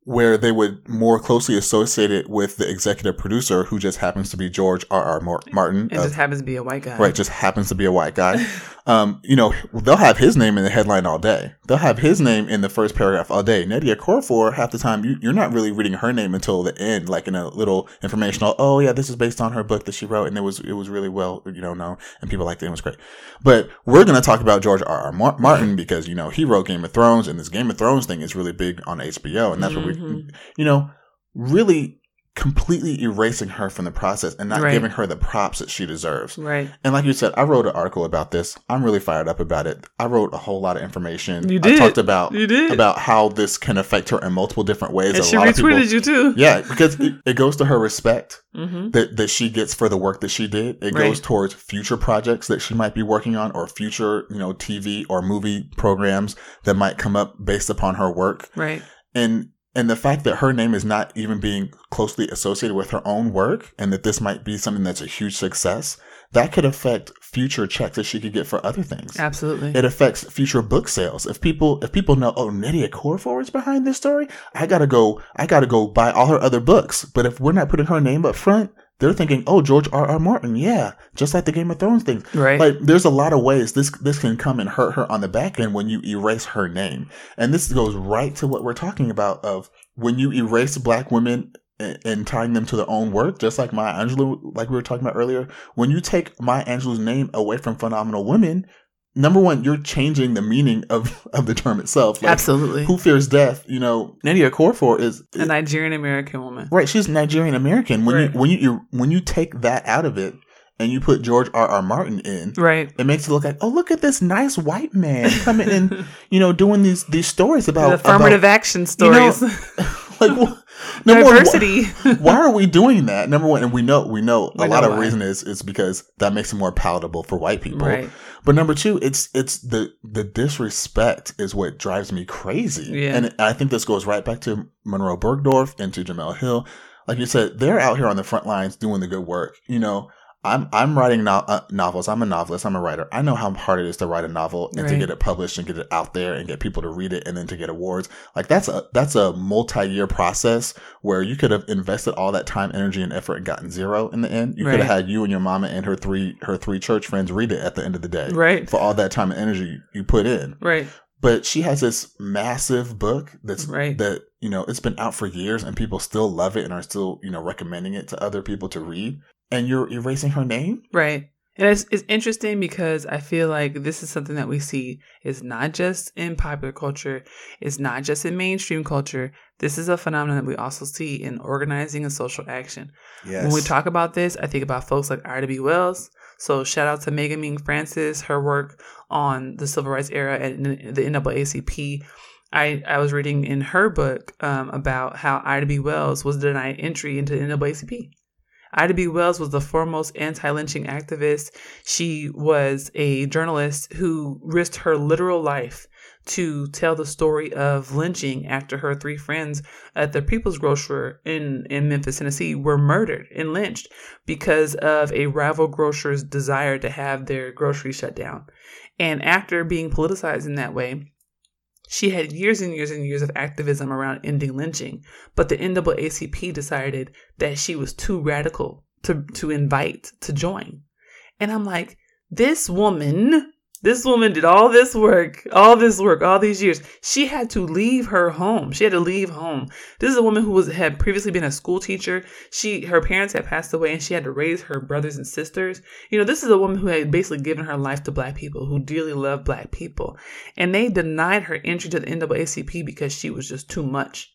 where they would more closely associate it with the executive producer, who just happens to be George R R Martin. And just happens to be a white guy. Right, just happens to be a white guy. um, you know, they'll have his name in the headline all day. They'll have his name in the first paragraph all day. Nnedi Okorafor, half the time, you, you're not really reading her name until the end, like in a little informational, oh, yeah, this is based on her book that she wrote, and it was it was really well, you know, known, and people liked it, it was great. But we're going to talk about George R R. Martin because, you know, he wrote Game of Thrones, and this Game of Thrones thing is really big on H B O, and that's mm-hmm. what we, you know, really completely erasing her from the process and not right. giving her the props that she deserves. Right. And like you said, I wrote an article about this. I'm really fired up about it. I wrote a whole lot of information. You did. I talked about you did. about how this can affect her in multiple different ways. And a she lot retweeted of people, you too. Yeah, because it, it goes to her respect mm-hmm. that, that she gets for the work that she did. It right. goes towards future projects that she might be working on or future, you know, T V or movie programs that might come up based upon her work. Right. And And the fact that her name is not even being closely associated with her own work and that this might be something that's a huge success, that could affect future checks that she could get for other things. Absolutely. It affects future book sales. If people if people know, oh, Nnedi Okorafor is behind this story, I gotta go, I gotta go buy all her other books. But if we're not putting her name up front, they're thinking, oh, George R R. Martin, yeah, just like the Game of Thrones thing. Right. Like, there's a lot of ways this this can come and hurt her on the back end when you erase her name. And this goes right to what we're talking about of when you erase Black women and, and tying them to their own work, just like Maya Angelou, like we were talking about earlier. When you take Maya Angelou's name away from phenomenal women, number one, you're changing the meaning of, of the term itself. Like, absolutely. Who Fears Death? You know, Nnedi Okorafor is, is a Nigerian American woman. Right, she's Nigerian American. When right. you when you when you take that out of it and you put George R R. Martin in, right, it makes it look like, oh, look at this nice white man coming in, you know, doing these these stories about the affirmative about, action stories. You know, like well, diversity. One, why, why are we doing that? Number one, and we know we know we a know lot why. of reason is is because that makes it more palatable for white people. Right. But number two, it's it's the, the disrespect is what drives me crazy. Yeah. And I think this goes right back to Munroe Bergdorf and to Jemele Hill. Like you said, they're out here on the front lines doing the good work. You know, I'm I'm writing no- uh, novels. I'm a novelist. I'm a writer. I know how hard it is to write a novel and right. to get it published and get it out there and get people to read it and then to get awards. Like that's a that's a multi-year process where you could have invested all that time, energy, and effort and gotten zero in the end. You right. could have had you and your mama and her three her three church friends read it at the end of the day right. for all that time and energy you put in. Right. But she has this massive book that's right. that, you know, it's been out for years and people still love it and are still, you know, recommending it to other people to read. And you're erasing her name? Right. And it's, it's interesting because I feel like this is something that we see. It's not just in popular culture. It's not just in mainstream culture. This is a phenomenon that we also see in organizing and social action. Yes. When we talk about this, I think about folks like Ida B. Wells. So shout out to Megan Ming Francis, her work on the civil rights era and the N double A C P. I, I was reading in her book um, about how Ida B. Wells was denied entry into the N double A C P. Ida B. Wells was the foremost anti-lynching activist. She was a journalist who risked her literal life to tell the story of lynching after her three friends at the People's Grocer in, in Memphis, Tennessee, were murdered and lynched because of a rival grocer's desire to have their groceries shut down. And after being politicized in that way, she had years and years and years of activism around ending lynching, but the N double A C P decided that she was too radical to, to invite to join. And I'm like, this woman, this woman did all this work, all this work, all these years. She had to leave her home. She had to leave home. This is a woman who was had previously been a school teacher. She, her parents had passed away and she had to raise her brothers and sisters. You know, this is a woman who had basically given her life to Black people, who dearly loved Black people. And they denied her entry to the N double A C P because she was just too much.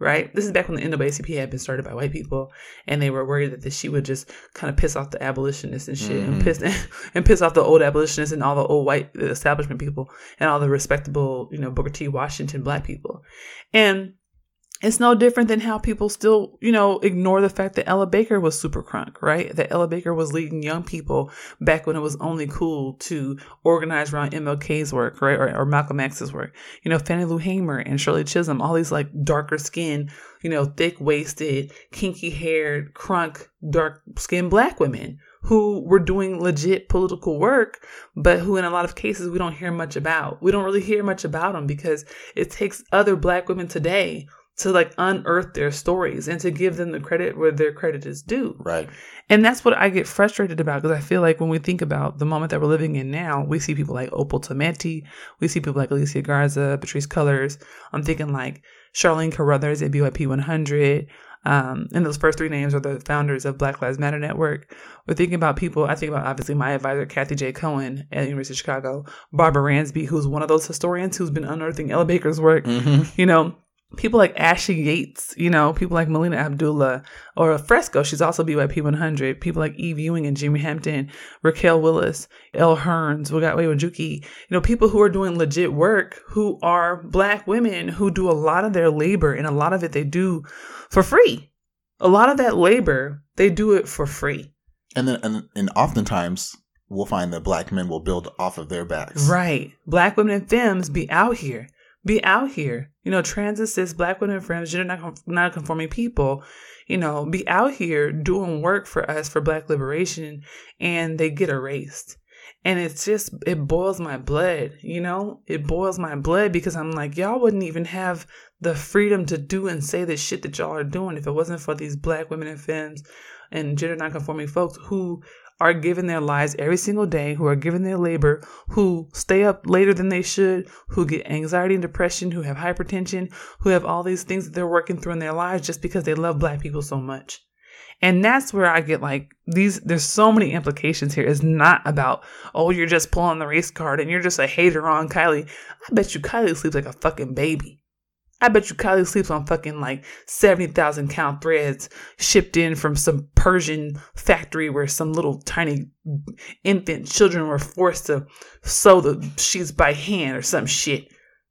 Right? This is back when the N double A C P had been started by white people, and they were worried that, that she would just kind of piss off the abolitionists and shit, mm-hmm. and piss and piss off the old abolitionists and all the old white establishment people and all the respectable, you know, Booker T. Washington Black people. And it's no different than how people still, you know, ignore the fact that Ella Baker was super crunk, right? That Ella Baker was leading young people back when it was only cool to organize around M L K's work, right? Or, or Malcolm X's work. You know, Fannie Lou Hamer and Shirley Chisholm, all these like darker skinned, you know, thick waisted, kinky haired, crunk, dark skinned Black women who were doing legit political work, but who in a lot of cases we don't hear much about. We don't really hear much about them because it takes other Black women today to like unearth their stories and to give them the credit where their credit is due. Right. And that's what I get frustrated about, because I feel like when we think about the moment that we're living in now, we see people like Opal Tometi. We see people like Alicia Garza, Patrice Cullors. I'm thinking like Charlene Carruthers at B Y P one hundred. Um, and those first three names are the founders of Black Lives Matter Network. We're thinking about people, I think about obviously my advisor, Kathy J. Cohen at the University of Chicago, Barbara Ransby, who's one of those historians who's been unearthing Ella Baker's work, mm-hmm. you know, people like Ashley Yates, you know, people like Melina Abdullah or Fresco. She's also B Y P one hundred. People like Eve Ewing and Jimmy Hampton, Raquel Willis, Elle Hearns, Wogotwe Wajuki, you know, people who are doing legit work, who are Black women who do a lot of their labor, and a lot of it they do for free. A lot of that labor, they do it for free. And then, and, and oftentimes we'll find that Black men will build off of their backs. Right. Black women and femmes be out here. Be out here, you know, trans, cis, Black women and friends, gender non- non-conforming people, you know, be out here doing work for us for Black liberation, and they get erased. And it's just, it boils my blood, you know, it boils my blood, because I'm like, y'all wouldn't even have the freedom to do and say the shit that y'all are doing if it wasn't for these Black women and femmes and gender non-conforming folks who are giving their lives every single day, who are giving their labor, who stay up later than they should, who get anxiety and depression, who have hypertension, who have all these things that they're working through in their lives just because they love Black people so much. And that's where I get like these, there's so many implications here. It's not about, oh, you're just pulling the race card and you're just a hater on Kylie. I bet you Kylie sleeps like a fucking baby. I bet you Kylie sleeps on fucking like seventy thousand count threads shipped in from some Persian factory where some little tiny infant children were forced to sew the sheets by hand or some shit.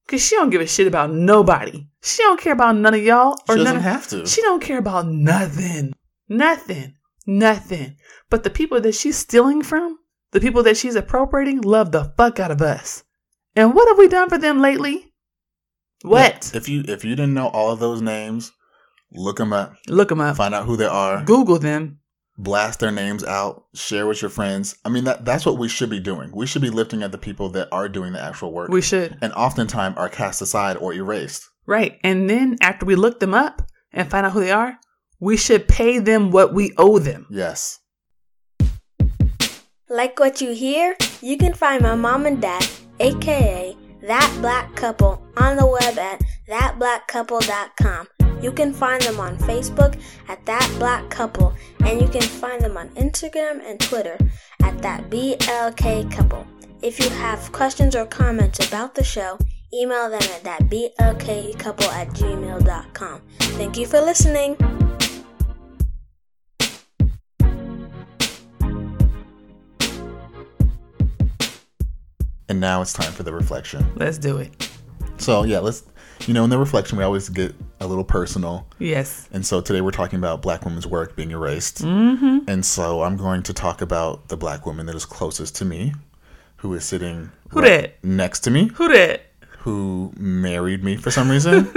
Because she don't give a shit about nobody. She don't care about none of y'all. Or she doesn't none of, have to. She don't care about nothing. Nothing. Nothing. But the people that she's stealing from, the people that she's appropriating, love the fuck out of us. And what have we done for them lately? What? Yeah, if you if you didn't know all of those names, look them up. Look them up. Find out who they are. Google them. Blast their names out. Share with your friends. I mean, that that's what we should be doing. We should be lifting at the people that are doing the actual work. We should. And oftentimes are cast aside or erased. Right. And then after we look them up and find out who they are, we should pay them what we owe them. Yes. Like what you hear? You can find my mom and dad, a k a That Black Couple, on the web at that black couple dot com. You can find them on Facebook at That Black Couple, and you can find them on Instagram and Twitter at That B L K Couple. If you have questions or comments about the show, email them at that b l k couple at gmail dot com. Thank you for listening. And now it's time for the reflection. Let's do it. So yeah, let's, you know, in the reflection, we always get a little personal. Yes. And so today we're talking about Black women's work being erased. Mm-hmm. And so I'm going to talk about the Black woman that is closest to me, who is sitting who right that? next to me. Who that? Who married me for some reason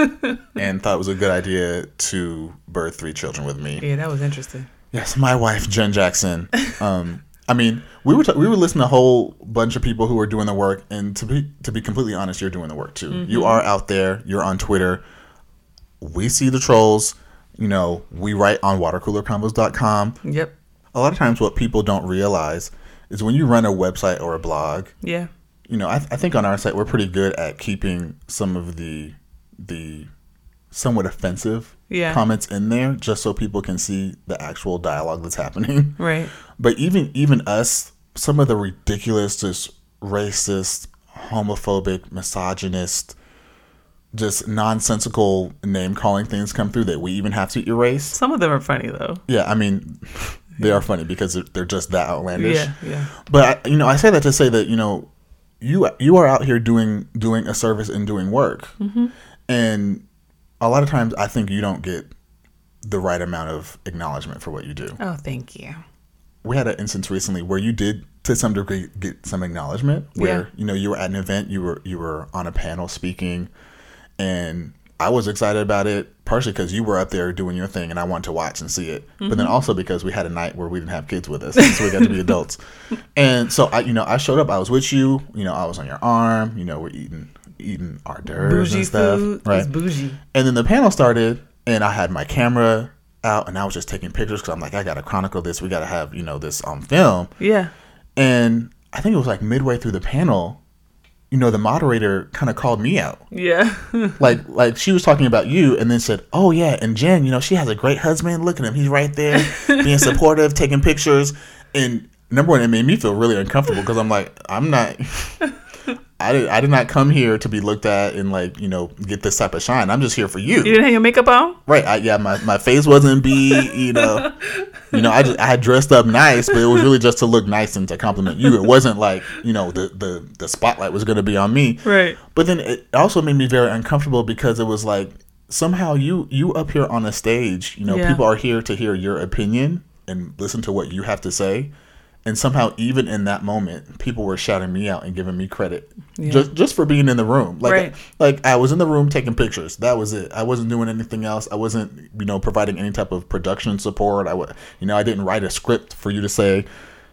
and thought it was a good idea to birth three children with me. Yeah, that was interesting. Yes, my wife, Jen Jackson. Um I mean, we were t- we were listening to a whole bunch of people who are doing the work, and to be to be completely honest, you're doing the work too. Mm-hmm. You are out there. You're on Twitter. We see the trolls. You know, we write on water cooler combos dot com. Yep. A lot of times, what people don't realize is when you run a website or a blog. Yeah. You know, I, th- I think on our site we're pretty good at keeping some of the the somewhat offensive yeah. comments in there, just so people can see the actual dialogue that's happening. Right. But even even us, some of the ridiculous, just racist, homophobic, misogynist, just nonsensical name calling things come through that we even have to erase. Some of them are funny though. Yeah, I mean, they are funny because they're just that outlandish. Yeah, yeah. But I, you know, I say that to say that you know, you you are out here doing doing a service and doing work, mm-hmm. and a lot of times I think you don't get the right amount of acknowledgement for what you do. Oh, thank you. We had an instance recently where you did, to some degree, get some acknowledgement where, yeah. you know, you were at an event, you were you were on a panel speaking, and I was excited about it, partially because you were up there doing your thing and I wanted to watch and see it. Mm-hmm. But then also because we had a night where we didn't have kids with us, so we got to be adults. And so, I, you know, I showed up, I was with you, you know, I was on your arm, you know, we're eating eating hors d'oeuvres bougie and stuff. Food right? It's bougie. And then the panel started, and I had my camera out, and I was just taking pictures because I'm like, I gotta chronicle this. We gotta have, you know, this on film. Yeah. And I think it was like midway through the panel, you know, the moderator kind of called me out. Yeah. like, like she was talking about you, and then said, "Oh yeah, and Jen, you know, she has a great husband. Look at him; he's right there, being supportive, taking pictures." And number one, it made me feel really uncomfortable because I'm like, I'm not. I did, I did not come here to be looked at and, like, you know, get this type of shine. I'm just here for you. You didn't have your makeup on? Right. I, yeah, my, my face wasn't beat, you know. You know, I just, I dressed up nice, but it was really just to look nice and to compliment you. It wasn't like, you know, the, the, the spotlight was going to be on me. Right. But then it also made me very uncomfortable because it was like, somehow you, you up here on a stage, you know, yeah. people are here to hear your opinion and listen to what you have to say. And somehow, even in that moment, people were shouting me out and giving me credit yeah. just just for being in the room. Like, right. like I was in the room taking pictures. That was it. I wasn't doing anything else. I wasn't, you know, providing any type of production support. I, you know, I didn't write a script for you to say,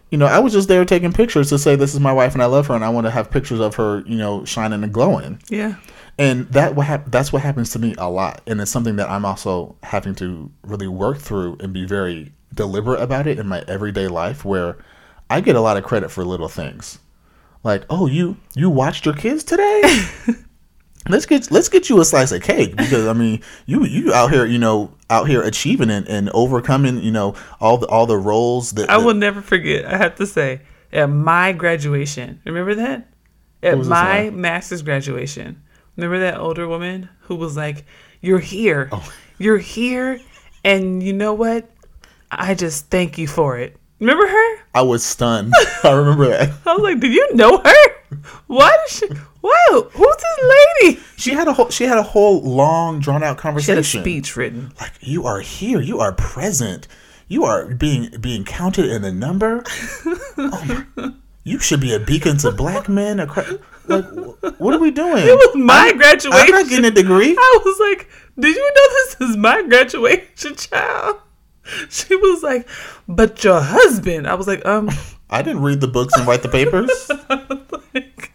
you know, I was just there taking pictures to say, this is my wife and I love her and I want to have pictures of her, you know, shining and glowing. Yeah. And that what hap- that's what happens to me a lot. And it's something that I'm also having to really work through and be very deliberate about it in my everyday life, where I get a lot of credit for little things, like, oh, you you watched your kids today. let's get let's get you a slice of cake, because I mean, you you out here, you know, out here achieving and, and overcoming, you know, all the all the roles that I that, will never forget. I have to say, at my graduation, remember that? At my like? master's graduation, remember that older woman who was like, "You're here, oh. you're here, and you know what? I just thank you for it." Remember her? I was stunned. I remember that. I was like, "Did you know her? Why did she? Whoa, who's this lady?" She had a whole. She had a whole long, drawn out conversation. She had a speech written. Like, you are here. You are present. You are being being counted in a number. Oh my, you should be a beacon to black men. Across, like, what are we doing? It was my I'm, graduation. I'm not getting a degree. I was like, "Did you know this is my graduation, child?" She was like, "But your husband." I was like, um. I didn't read the books and write the papers. like,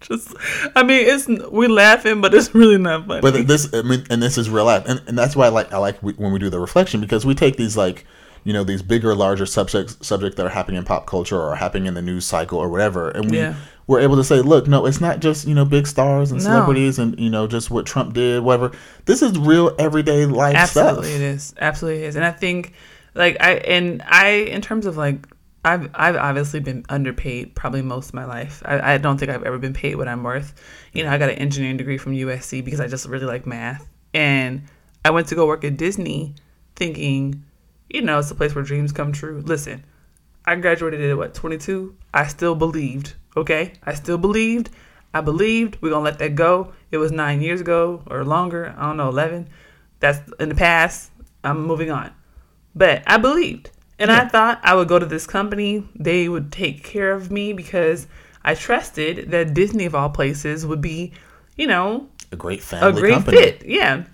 just, I mean, it's we're laughing, but it's really not funny. But this, I mean, and this is real life, and and that's why I like I like we, when we do the reflection, because we take these, like, you know, these bigger, larger subjects subjects that are happening in pop culture or happening in the news cycle or whatever, and we. Yeah. We're able to say, look, no, it's not just, you know, big stars and no. celebrities and, you know, just what Trump did, whatever. This is real everyday life Absolutely stuff. Absolutely it is. Absolutely it is. And I think, like, I, and I, in terms of, like, I've I've obviously been underpaid probably most of my life. I, I don't think I've ever been paid what I'm worth. You know, I got an engineering degree from U S C because I just really like math. And I went to go work at Disney thinking, you know, it's a place where dreams come true. Listen, I graduated at, what, twenty-two? I still believed. Okay, I still believed. I believed. We're going to let that go. It was nine years ago or longer. I don't know, eleven. That's in the past. I'm moving on. But I believed. And yeah. I thought I would go to this company. They would take care of me because I trusted that Disney, of all places, would be, you know, a great family, a great company. Fit. Yeah.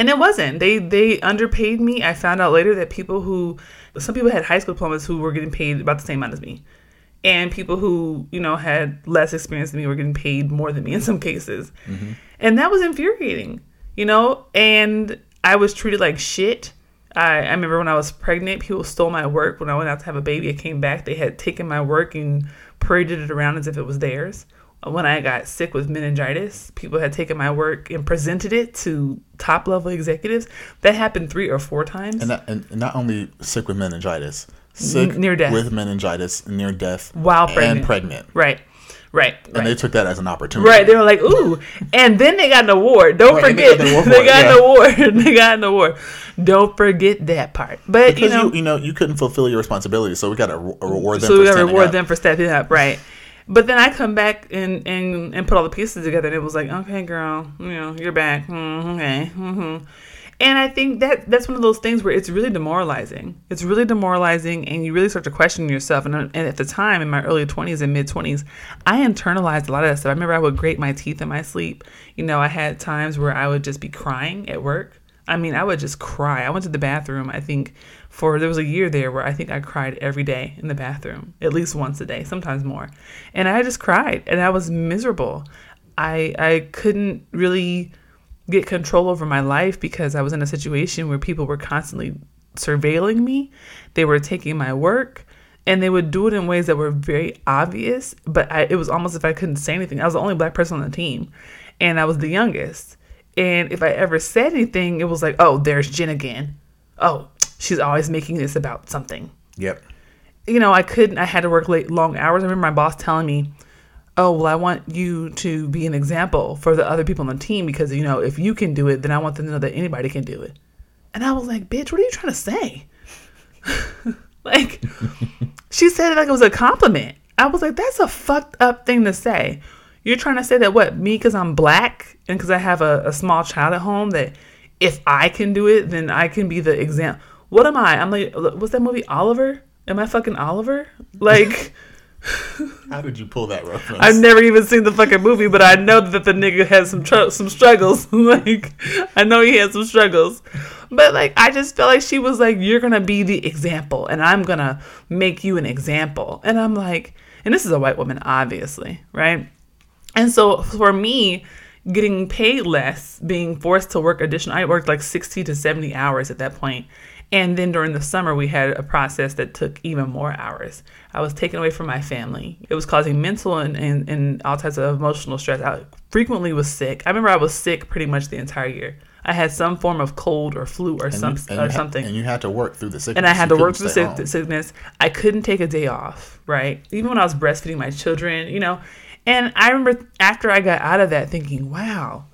And it wasn't. They they underpaid me. I found out later that people who, some people had high school diplomas who were getting paid about the same amount as me. And people who, you know, had less experience than me were getting paid more than me in some cases. Mm-hmm. And that was infuriating, you know, and I was treated like shit. I, I remember when I was pregnant, people stole my work. When I went out to have a baby, I came back. They had taken my work and paraded it around as if it was theirs. When I got sick with meningitis, people had taken my work and presented it to top level executives. That happened three or four times. And, that, and not only sick with meningitis. Sick near death. With meningitis, near death, while pregnant, and pregnant. Right, right. And right. They took that as an opportunity. Right. They were like, "Ooh!" And then they got an award. Don't right, forget, they got, they got yeah. an award. They got an award. Don't forget that part. But because you know, you, you know, you couldn't fulfill your responsibility, so we got to reward them. So we got to reward up. them for stepping up, right? But then I come back and, and and put all the pieces together, and it was like, "Okay, girl, you know, you're back. Mm, okay." Mm-hmm. And I think that that's one of those things where it's really demoralizing. It's really demoralizing, and you really start to question yourself. And, and at the time, in my early twenties and mid-twenties, I internalized a lot of that stuff. I remember I would grate my teeth in my sleep. You know, I had times where I would just be crying at work. I mean, I would just cry. I went to the bathroom, I think, for there was a year there where I think I cried every day in the bathroom, at least once a day, sometimes more. And I just cried, and I was miserable. I I couldn't really get control over my life because I was in a situation where people were constantly surveilling me. They were taking my work, and they would do it in ways that were very obvious, but I, it was almost if I couldn't say anything. I was the only black person on the team, and I was the youngest. And if I ever said anything, it was like, oh, there's Jen again. Oh, she's always making this about something. Yep. You know, I couldn't, I had to work late, long hours. I remember my boss telling me, oh, well, I want you to be an example for the other people on the team because, you know, if you can do it, then I want them to know that anybody can do it. And I was like, bitch, what are you trying to say? Like, she said it like it was a compliment. I was like, that's a fucked up thing to say. You're trying to say that what, me because I'm black and because I have a, a small child at home, that if I can do it, then I can be the example. What am I? I'm like, what's that movie, Oliver? Am I fucking Oliver? Like... How did you pull that reference? I've never even seen the fucking movie, but I know that the nigga has some tr- some struggles. Like, I know he has some struggles. But, like, I just felt like she was like, you're going to be the example, and I'm going to make you an example. And I'm like, and this is a white woman, obviously, right? And so, for me, getting paid less, being forced to work additional, I worked like sixty to seventy hours at that point. And then during the summer, we had a process that took even more hours. I was taken away from my family. It was causing mental and, and, and all types of emotional stress. I frequently was sick. I remember I was sick pretty much the entire year. I had some form of cold or flu or, and some, you, or ha- something. And you had to work through the sickness. And I had you to work through the sick- sickness. I couldn't take a day off, right? Even when I was breastfeeding my children, you know. And I remember after I got out of that thinking, wow.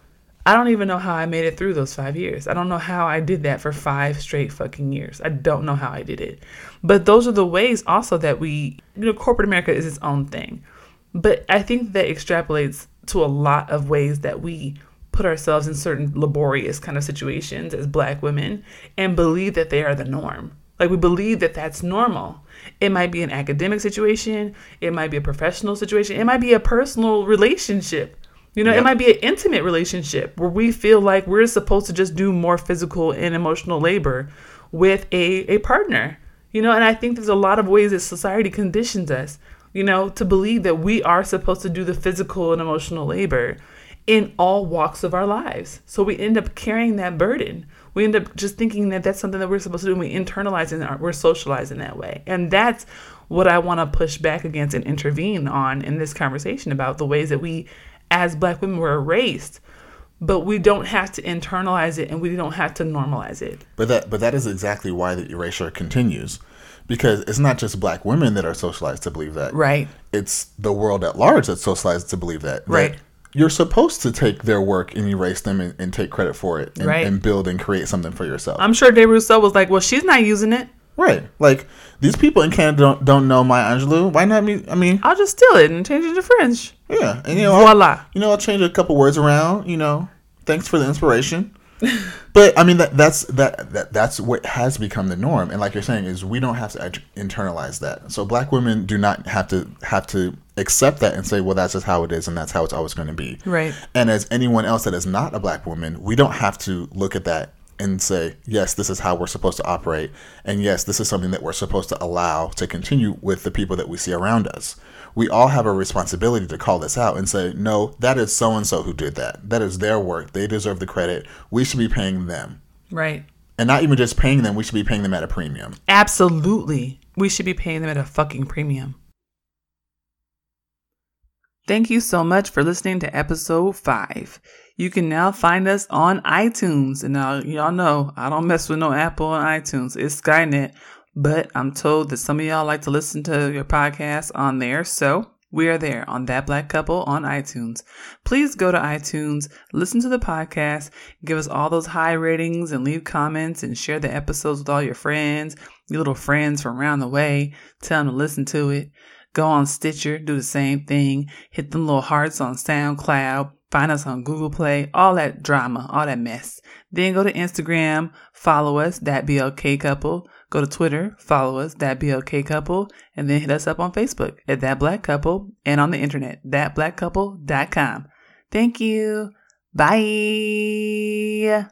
I don't even know how I made it through those five years. I don't know how I did that for five straight fucking years. I don't know how I did it. But those are the ways also that we, you know, corporate America is its own thing. But I think that extrapolates to a lot of ways that we put ourselves in certain laborious kind of situations as black women and believe that they are the norm. Like, we believe that that's normal. It might be an academic situation. It might be a professional situation. It might be a personal relationship. You know, yep. It might be an intimate relationship where we feel like we're supposed to just do more physical and emotional labor with a, a partner, you know, and I think there's a lot of ways that society conditions us, you know, to believe that we are supposed to do the physical and emotional labor in all walks of our lives. So we end up carrying that burden. We end up just thinking that that's something that we're supposed to do, and we internalize it and we're socialized in that way. And that's what I want to push back against and intervene on in this conversation about the ways that we as black women were erased, but we don't have to internalize it and we don't have to normalize it. But that but that is exactly why the erasure continues, because it's not just black women that are socialized to believe that. Right. It's the world at large that's socialized to believe that. Right. That you're supposed to take their work and erase them and, and take credit for it and, right. and build and create something for yourself. I'm sure DesRuisseaux was like, well, she's not using it. Right. Like, these people in Canada don't, don't know Maya Angelou. Why not me? I mean... I'll just steal it and change it to French. Yeah. And, you know, voila. I'll, you know, I'll change a couple words around, you know. Thanks for the inspiration. But, I mean, that that's that, that that's what has become the norm. And like you're saying, is we don't have to internalize that. So black women do not have to have to accept that and say, well, that's just how it is and that's how it's always going to be. Right. And as anyone else that is not a black woman, we don't have to look at that and say, yes, this is how we're supposed to operate. And yes, this is something that we're supposed to allow to continue with the people that we see around us. We all have a responsibility to call this out and say, no, that is so-and-so who did that. That is their work. They deserve the credit. We should be paying them. Right. And not even just paying them. We should be paying them at a premium. Absolutely. We should be paying them at a fucking premium. Thank you so much for listening to episode five. You can now find us on iTunes. And now, y'all know, I don't mess with no Apple on iTunes. It's Skynet. But I'm told that some of y'all like to listen to your podcast on there. So we are there on That Black Couple on iTunes. Please go to iTunes, listen to the podcast, give us all those high ratings and leave comments and share the episodes with all your friends, your little friends from around the way. Tell them to listen to it. Go on Stitcher, do the same thing. Hit them little hearts on SoundCloud. Find us on Google Play, all that drama, all that mess. Then go to Instagram, follow us, ThatBLKCouple. Go to Twitter, follow us, ThatBLKCouple. And then hit us up on Facebook at ThatBlackCouple and on the internet, that black couple dot com. Thank you. Bye.